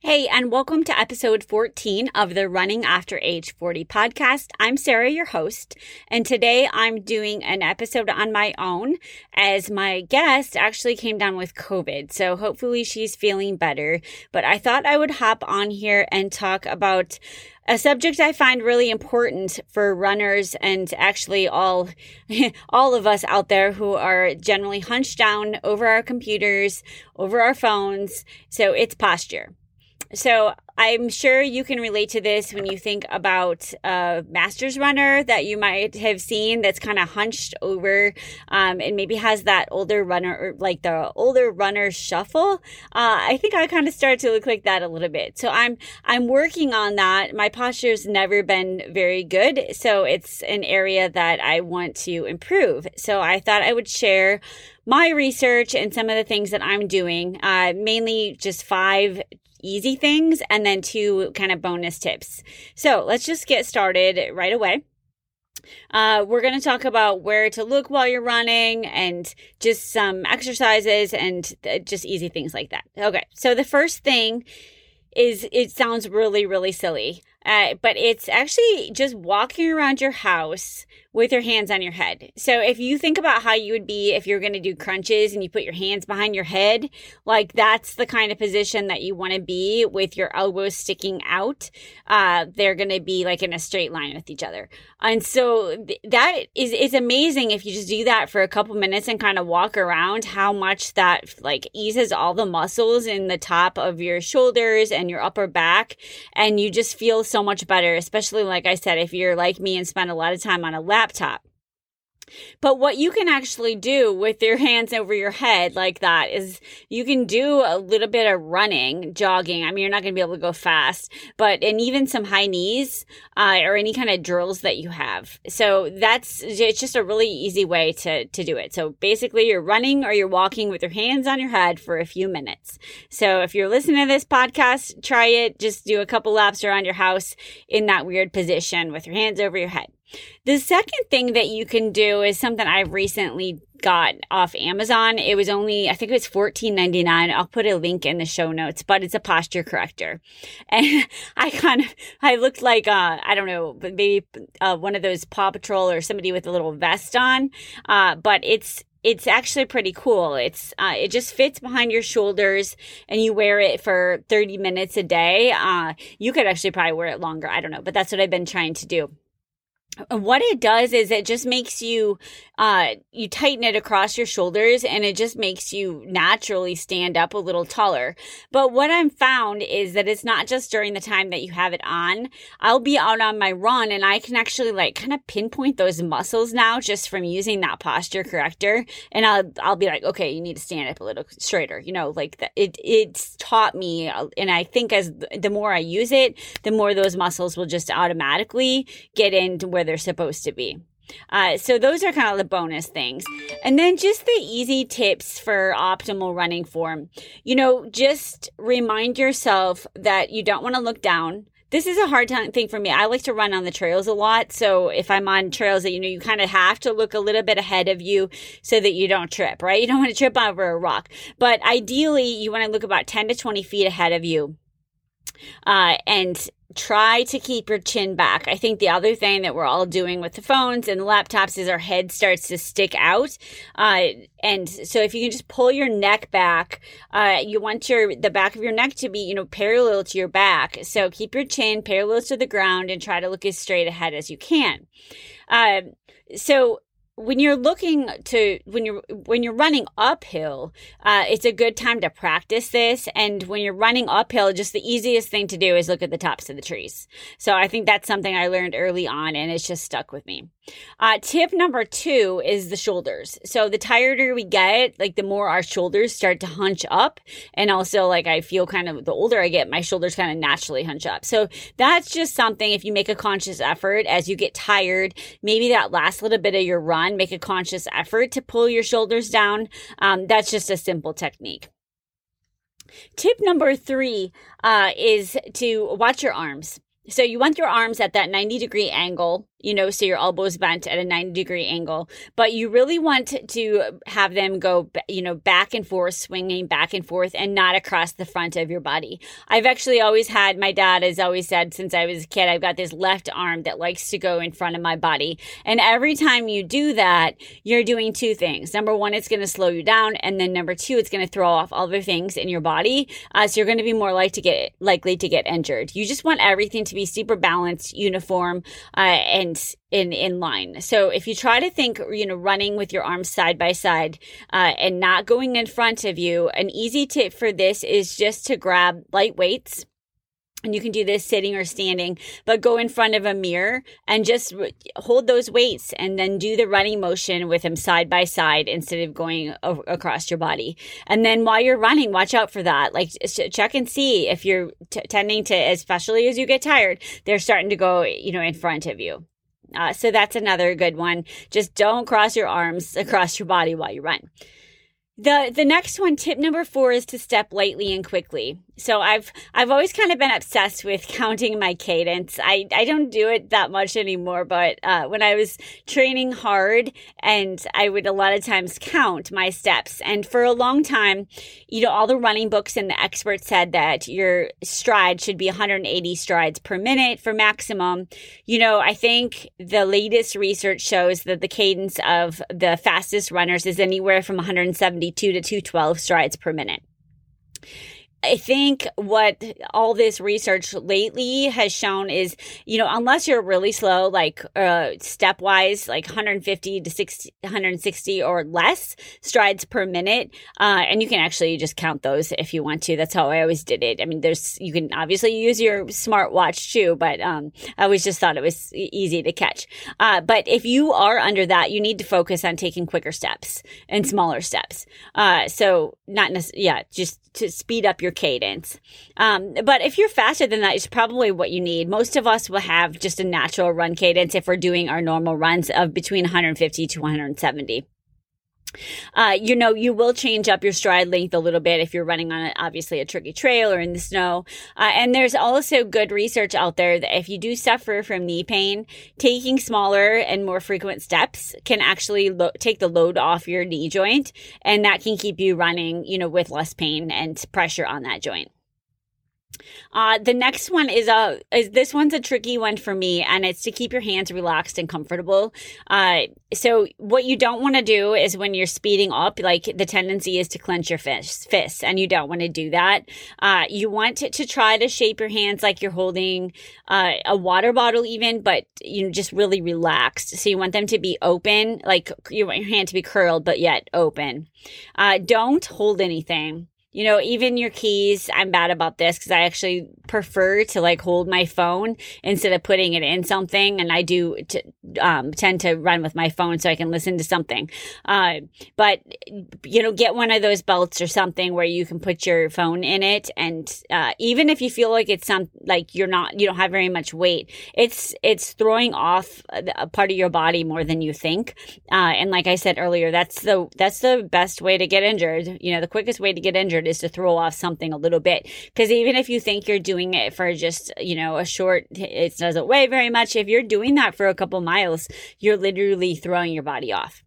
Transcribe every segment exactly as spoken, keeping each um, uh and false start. Hey, and welcome to episode fourteen of the Running After Age forty podcast. I'm Sarah, your host, and today I'm doing an episode on my own as my guest actually came down with COVID. So hopefully she's feeling better, but I thought I would hop on here and talk about a subject I find really important for runners and actually all, all of us out there who are generally hunched down over our computers, over our phones. So it's posture. So I'm sure you can relate to this when you think about a masters runner that you might have seen that's kind of hunched over um, and maybe has that older runner, or like the older runner shuffle. Uh, I think I kind of start to look like that a little bit. So I'm I'm working on that. My posture's never been very good, so it's an area that I want to improve. So I thought I would share my research and some of the things that I'm doing, uh, mainly just five easy things and then two kind of bonus tips. So let's just get started right away. Uh, we're going to talk about where to look while you're running and just some exercises and th- just easy things like that. Okay, so the first thing is, it sounds really, really silly, uh, but it's actually just walking around your house with your hands on your head. So if you think about how you would be if you're going to do crunches and you put your hands behind your head, like that's the kind of position that you want to be with your elbows sticking out. Uh, they're going to be like in a straight line with each other. And so th- that is, it's amazing if you just do that for a couple minutes and kind of walk around, how much that like eases all the muscles in the top of your shoulders and your upper back. And you just feel so much better, especially like I said, if you're like me and spend a lot of time on a lap laptop. But what you can actually do with your hands over your head like that is you can do a little bit of running, jogging. I mean, you're not going to be able to go fast, but and even some high knees uh, or any kind of drills that you have. So that's, it's just a really easy way to, to do it. So basically you're running or you're walking with your hands on your head for a few minutes. So if you're listening to this podcast, try it. Just do a couple laps around your house in that weird position with your hands over your head. The second thing that you can do is something I've recently got off Amazon. It was only, I think it was fourteen ninety-nine. I'll put a link in the show notes, but it's a posture corrector. And I kind of, I looked like, uh, I don't know, maybe uh, one of those Paw Patrol or somebody with a little vest on, uh, but it's, It's actually pretty cool. It's uh, it just fits behind your shoulders, and you wear it for thirty minutes a day. Uh, you could actually probably wear it longer. I don't know, but that's what I've been trying to do. What it does is it just makes you, uh, you tighten it across your shoulders and it just makes you naturally stand up a little taller. But what I've found is that it's not just during the time that you have it on. I'll be out on my run and I can actually like kind of pinpoint those muscles now just from using that posture corrector. And I'll, I'll be like, okay, you need to stand up a little straighter. You know, like the, it, it's taught me. And I think as the more I use it, the more those muscles will just automatically get into where they're supposed to be. Uh, so those are kind of the bonus things. And then just the easy tips for optimal running form. You know, just remind yourself that you don't want to look down. This is a hard time, thing for me. I like to run on the trails a lot. So if I'm on trails that, you know, you kind of have to look a little bit ahead of you so that you don't trip, right? You don't want to trip over a rock. But ideally, you want to look about ten to twenty feet ahead of you. Uh, and try to keep your chin back. I think the other thing that we're all doing with the phones and the laptops is our head starts to stick out. Uh, and so if you can just pull your neck back, uh, you want your, the back of your neck to be, you know, parallel to your back. So keep your chin parallel to the ground and try to look as straight ahead as you can. Uh, so when you're looking to, when you're, when you're running uphill, uh, it's a good time to practice this. And when you're running uphill, just the easiest thing to do is look at the tops of the trees. So I think that's something I learned early on, and it's just stuck with me. Uh, tip number two is the shoulders. So the tireder we get, like the more our shoulders start to hunch up. And also, like, I feel kind of, the older I get, my shoulders kind of naturally hunch up. So that's just something, if you make a conscious effort as you get tired, maybe that last little bit of your run, make a conscious effort to pull your shoulders down. Um, that's just a simple technique. Tip number three uh, is to watch your arms. So you want your arms at that ninety degree angle, you know, so your elbows bent at a ninety degree angle, but you really want to have them go, you know, back and forth, swinging back and forth, and not across the front of your body. I've actually always had, my dad has always said since I was a kid, I've got this left arm that likes to go in front of my body. And every time you do that, you're doing two things. Number one, it's going to slow you down. And then number two, it's going to throw off other things in your body. Uh, so you're going to be more likely to get, likely to get injured. You just want everything to be super balanced, uniform, uh, and in, in line. So if you try to think, you know, running with your arms side by side, uh, and not going in front of you, an easy tip for this is just to grab light weights. And you can do this sitting or standing, but go in front of a mirror and just hold those weights and then do the running motion with them side by side instead of going across your body. And then while you're running, watch out for that. Like, check and see if you're t- tending to, especially as you get tired, they're starting to go, you know, in front of you. Uh, so that's another good one. Just don't cross your arms across your body while you run. The the next one, tip number four, is to step lightly and quickly. So I've I've always kind of been obsessed with counting my cadence. I, I don't do it that much anymore, but uh, when I was training hard, and I would a lot of times count my steps. And for a long time, you know, all the running books and the experts said that your stride should be one hundred eighty strides per minute for maximum. You know, I think the latest research shows that the cadence of the fastest runners is anywhere from one hundred seventy-two to two hundred twelve strides per minute. I think what all this research lately has shown is, you know, unless you're really slow, like uh, stepwise, like one hundred fifty to sixty, one hundred sixty or less strides per minute, uh, and you can actually just count those if you want to. That's how I always did it. I mean, there's, you can obviously use your smartwatch too, but um, I always just thought it was easy to catch. Uh, but if you are under that, you need to focus on taking quicker steps and smaller steps. Uh, so not necessarily, yeah, just to speed up your cadence. Um, but if you're faster than that, it's probably what you need. Most of us will have just a natural run cadence if we're doing our normal runs of between one hundred fifty to one hundred seventy. Uh, you know, you will change up your stride length a little bit if you're running on a, obviously a tricky trail or in the snow. Uh, and there's also good research out there that if you do suffer from knee pain, taking smaller and more frequent steps can actually lo- take the load off your knee joint. And that can keep you running, you know, with less pain and pressure on that joint. Uh, the next one is a, is this one's a tricky one for me, and it's to keep your hands relaxed and comfortable. Uh, so what you don't want to do is when you're speeding up, like the tendency is to clench your fists, fists and you don't want to do that. Uh, you want to, to try to shape your hands like you're holding uh, a water bottle even, but, you know, just really relaxed. So you want them to be open, like you want your hand to be curled, but yet open. Uh, don't hold anything. You know, even your keys, I'm bad about this because I actually prefer to like hold my phone instead of putting it in something. And I do t- um, tend to run with my phone so I can listen to something. Uh, but, you know, get one of those belts or something where you can put your phone in it. And uh, even if you feel like it's some, like you're not, you don't have very much weight, it's, it's throwing off a part of your body more than you think. Uh, and like I said earlier, that's the, that's the best way to get injured. You know, the quickest way to get injured is to throw off something a little bit, because even if you think you're doing it for just, you know, a short, it doesn't weigh very much, if you're doing that for a couple miles, you're literally throwing your body off.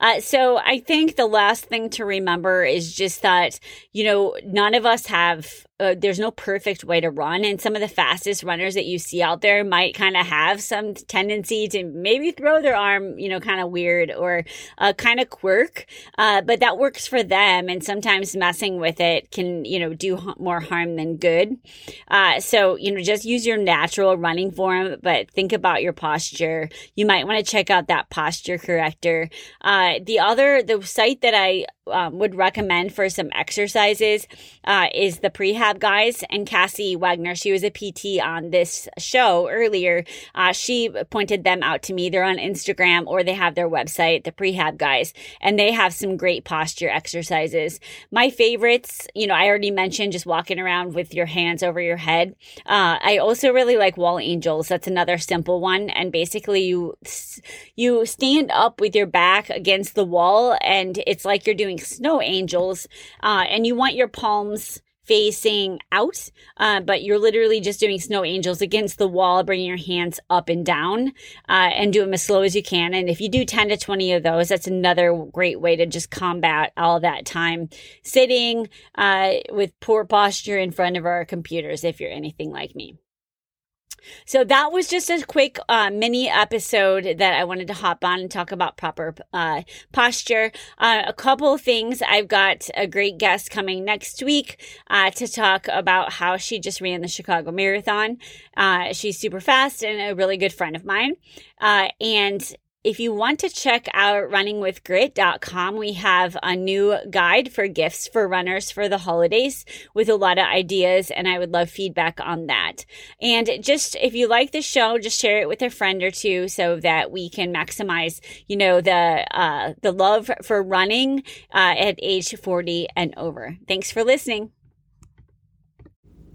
Uh, so I think the last thing to remember is just that, you know, none of us have uh, there's no perfect way to run. And some of the fastest runners that you see out there might kind of have some tendency to maybe throw their arm, you know, kind of weird or uh, kind of quirk. Uh, but that works for them. And sometimes messing with it can, you know, do ha- more harm than good. Uh, so, you know, just use your natural running form, but think about your posture. You might want to check out that posture corrector. Uh, the other, the site that I um, would recommend for some exercises uh, is the Prehab Guys, and Cassie Wagner. She was a P T on this show earlier. Uh, she pointed them out to me. They're on Instagram, or they have their website, the Prehab Guys, and they have some great posture exercises. My favorites, you know, I already mentioned just walking around with your hands over your head. Uh, I also really like wall angels. That's another simple one. And basically you, you stand up with your back against the wall, and it's like you're doing snow angels. Uh, and you want your palms facing out, uh, but you're literally just doing snow angels against the wall, bringing your hands up and down, uh, and do them as slow as you can. And if you do ten to twenty of those, that's another great way to just combat all that time sitting uh, with poor posture in front of our computers, if you're anything like me. So that was just a quick uh, mini episode that I wanted to hop on and talk about proper uh, posture. Uh, a couple of things. I've got a great guest coming next week uh, to talk about how she just ran the Chicago Marathon. Uh, she's super fast and a really good friend of mine. Uh, and if you want to check out running with grit dot com, we have a new guide for gifts for runners for the holidays with a lot of ideas, and I would love feedback on that. And just if you like the show, just share it with a friend or two so that we can maximize, you know, the uh, the love for running uh, at age forty and over. Thanks for listening.